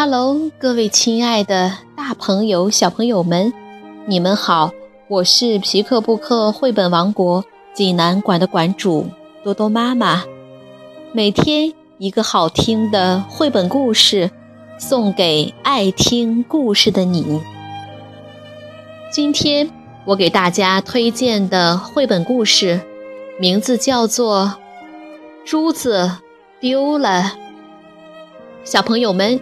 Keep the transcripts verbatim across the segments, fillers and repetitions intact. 哈喽，各位亲爱的大朋友小朋友们，你们好，我是皮克布克绘本王国济南馆的馆主多多妈妈。每天一个好听的绘本故事，送给爱听故事的你。今天我给大家推荐的绘本故事名字叫做《珠子丢了》。小朋友们，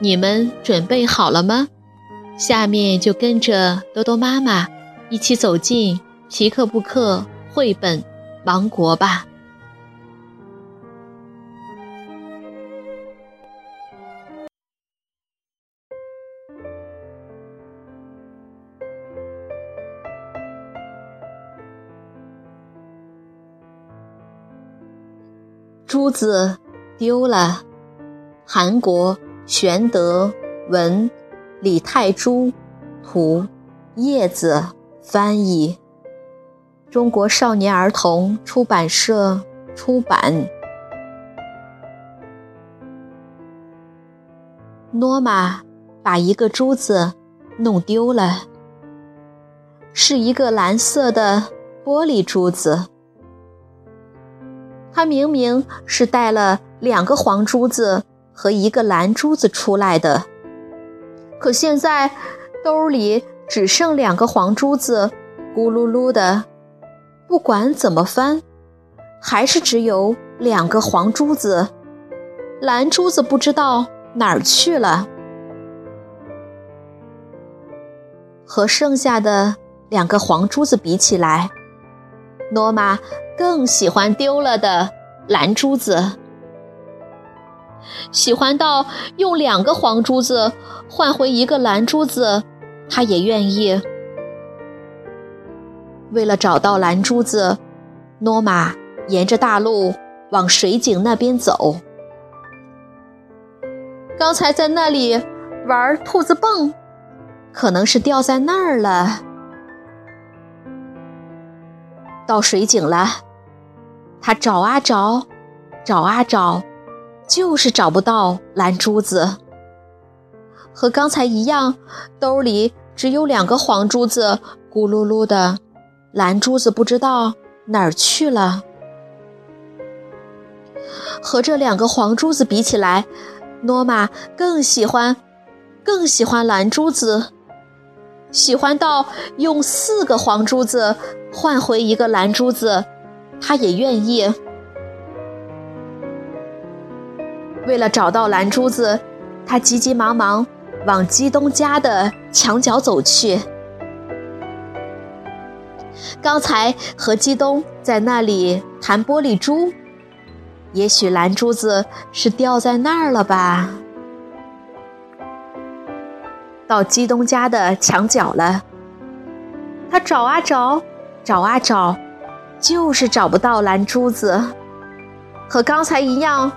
你们准备好了吗？下面就跟着多多妈妈一起走进皮克布克绘本王国吧。珠子丢了，韩国玄德文，李泰洙图，叶子翻译，中国少年儿童出版社出版。诺玛把一个珠子弄丢了，是一个蓝色的玻璃珠子。他明明是带了两个黄珠子和一个蓝珠子出来的，可现在兜里只剩两个黄珠子，咕噜噜的，不管怎么翻，还是只有两个黄珠子，蓝珠子不知道哪儿去了。和剩下的两个黄珠子比起来，诺玛更喜欢丢了的蓝珠子，喜欢到用两个黄珠子换回一个蓝珠子，他也愿意。为了找到蓝珠子，诺玛沿着大路往水井那边走。刚才在那里玩兔子蹦，可能是掉在那儿了。到水井了，他找啊找，找啊找，就是找不到蓝珠子。和刚才一样，兜里只有两个黄珠子，咕噜噜的，蓝珠子不知道哪儿去了。和这两个黄珠子比起来，诺玛更喜欢更喜欢蓝珠子，喜欢到用四个黄珠子换回一个蓝珠子，他也愿意。为了找到蓝珠子，他急急忙忙往鸡东家的墙角走去。刚才和鸡东在那里谈玻璃珠，也许蓝珠子是掉在那儿了吧。到鸡东家的墙角了，他找啊找，找啊找，就是找不到蓝珠子。和刚才一样，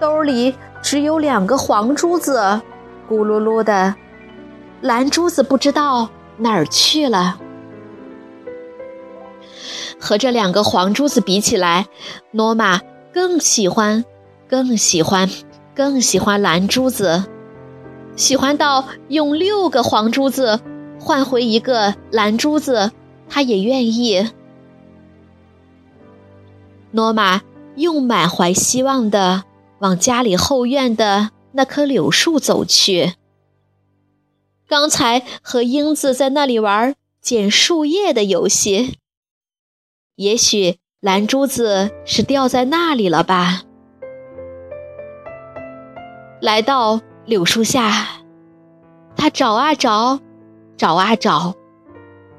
兜里只有两个黄珠子，咕噜噜的，蓝珠子不知道哪儿去了。和这两个黄珠子比起来，诺玛更喜欢更喜欢更喜欢蓝珠子，喜欢到用六个黄珠子换回一个蓝珠子，他也愿意。诺玛又满怀希望地往家里后院的那棵柳树走去。刚才和英子在那里玩捡树叶的游戏，也许蓝珠子是掉在那里了吧。来到柳树下，他找啊找，找啊找，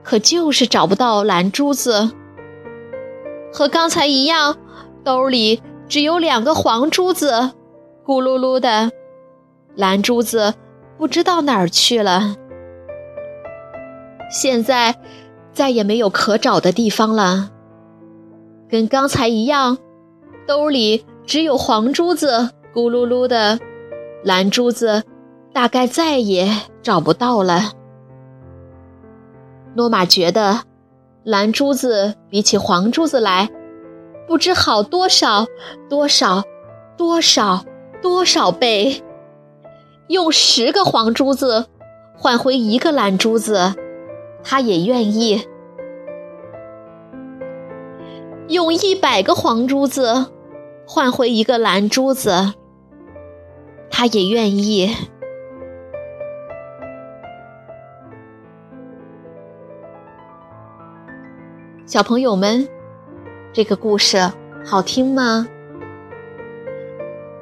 可就是找不到蓝珠子。和刚才一样，兜里只有两个黄珠子，咕噜噜的，蓝珠子不知道哪儿去了。现在再也没有可找的地方了。跟刚才一样，兜里只有黄珠子，咕噜噜的，蓝珠子大概再也找不到了。诺玛觉得蓝珠子比起黄珠子来，不知好多少多少多少多少倍，用十个黄珠子换回一个蓝珠子，他也愿意；用一百个黄珠子换回一个蓝珠子，他也愿意。小朋友们，这个故事好听吗？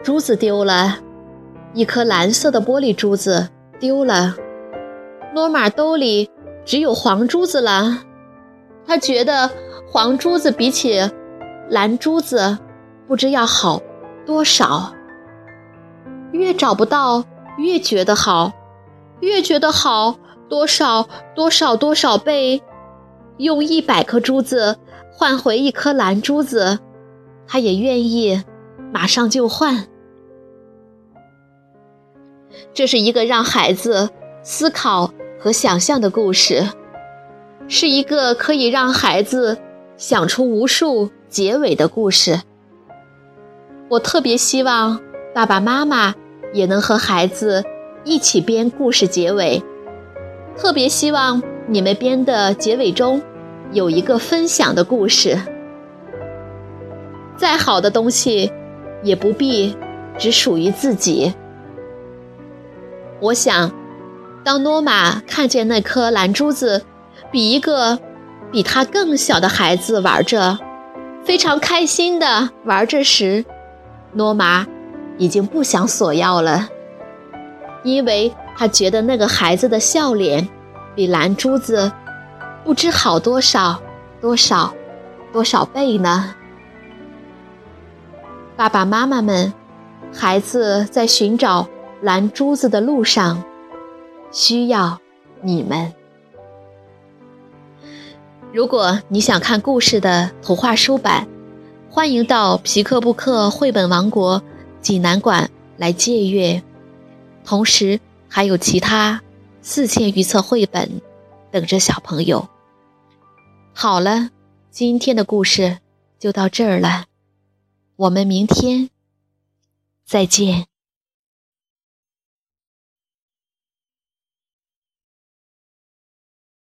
珠子丢了，一颗蓝色的玻璃珠子丢了，诺玛兜里只有黄珠子了。他觉得黄珠子比起蓝珠子不知要好多少，越找不到越觉得好，越觉得好多少多少多少倍。用一百颗珠子换回一颗蓝珠子，他也愿意马上就换。这是一个让孩子思考和想象的故事，是一个可以让孩子想出无数结尾的故事。我特别希望爸爸妈妈也能和孩子一起编故事结尾，特别希望你们编的结尾中有一个分享的故事。再好的东西也不必只属于自己。我想，当诺玛看见那颗蓝珠子比一个比他更小的孩子玩着，非常开心地玩着时，诺玛已经不想索要了，因为他觉得那个孩子的笑脸比蓝珠子不知好多少多少多少倍呢。爸爸妈妈们，孩子在寻找蓝珠子的路上需要你们。如果你想看故事的图画书版，欢迎到皮克布克绘本王国济南馆来借阅，同时还有其他四千余册绘本等着小朋友。好了，今天的故事就到这儿了，我们明天再见。